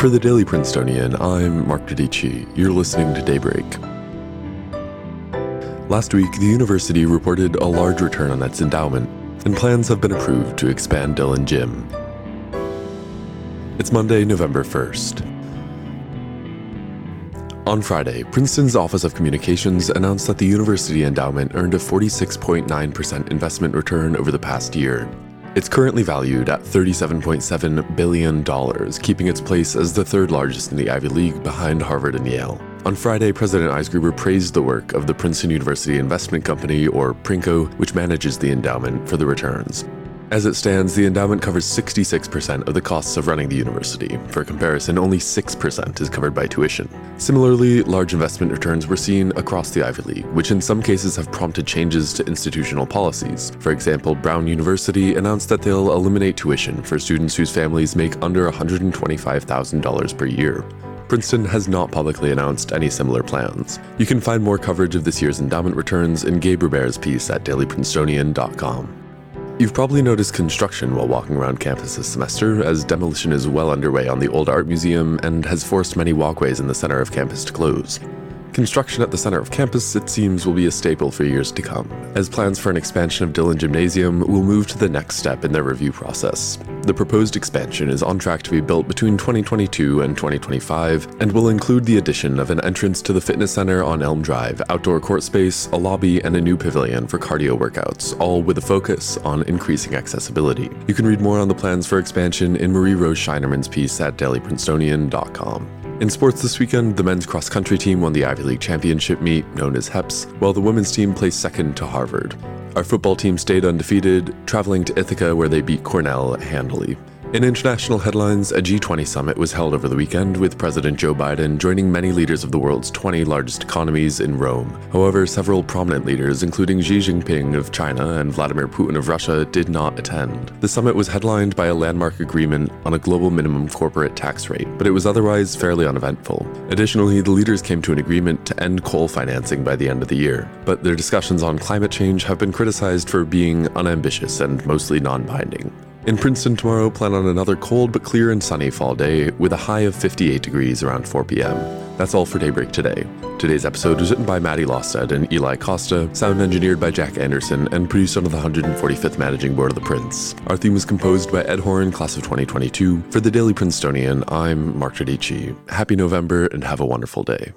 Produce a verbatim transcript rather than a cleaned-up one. For The Daily Princetonian, I'm Mark Dedici. You're listening to Daybreak. Last week, the university reported a large return on its endowment, and plans have been approved to expand Dillon Gym. It's Monday, November first. On Friday, Princeton's Office of Communications announced that the university endowment earned a forty-six point nine percent investment return over the past year. It's currently valued at thirty-seven point seven billion dollars, keeping its place as the third largest in the Ivy League behind Harvard and Yale. On Friday, President Eisgruber praised the work of the Princeton University Investment Company, or Princo, which manages the endowment, for the returns. As it stands, the endowment covers sixty-six percent of the costs of running the university. For comparison, only six percent is covered by tuition. Similarly, large investment returns were seen across the Ivy League, which in some cases have prompted changes to institutional policies. For example, Brown University announced that they'll eliminate tuition for students whose families make under one hundred twenty-five thousand dollars per year. Princeton has not publicly announced any similar plans. You can find more coverage of this year's endowment returns in Gabe Ruber's piece at daily princetonian dot com. You've probably noticed construction while walking around campus this semester, as demolition is well underway on the old art museum and has forced many walkways in the center of campus to close. Construction at the center of campus, it seems, will be a staple for years to come, as plans for an expansion of Dillon Gymnasium will move to the next step in their review process. The proposed expansion is on track to be built between twenty twenty-two and twenty twenty-five, and will include the addition of an entrance to the fitness center on Elm Drive, outdoor court space, a lobby, and a new pavilion for cardio workouts, all with a focus on increasing accessibility. You can read more on the plans for expansion in Marie Rose Scheinerman's piece at daily princetonian dot com. In sports this weekend, the men's cross-country team won the Ivy League championship meet, known as HEPS, while the women's team placed second to Harvard. Our football team stayed undefeated, traveling to Ithaca where they beat Cornell handily. In international headlines, a G twenty summit was held over the weekend, with President Joe Biden joining many leaders of the world's twenty largest economies in Rome. However, several prominent leaders, including Xi Jinping of China and Vladimir Putin of Russia, did not attend. The summit was headlined by a landmark agreement on a global minimum corporate tax rate, but it was otherwise fairly uneventful. Additionally, the leaders came to an agreement to end coal financing by the end of the year, but their discussions on climate change have been criticized for being unambitious and mostly non-binding. In Princeton tomorrow, plan on another cold but clear and sunny fall day with a high of fifty-eight degrees around four p.m. That's all for Daybreak today. Today's episode was written by Maddie Lostad and Eli Costa, sound engineered by Jack Anderson, and produced under the one hundred forty-fifth Managing Board of the Prince. Our theme was composed by Ed Horn, class of twenty twenty-two. For The Daily Princetonian, I'm Mark Dedici. Happy November and have a wonderful day.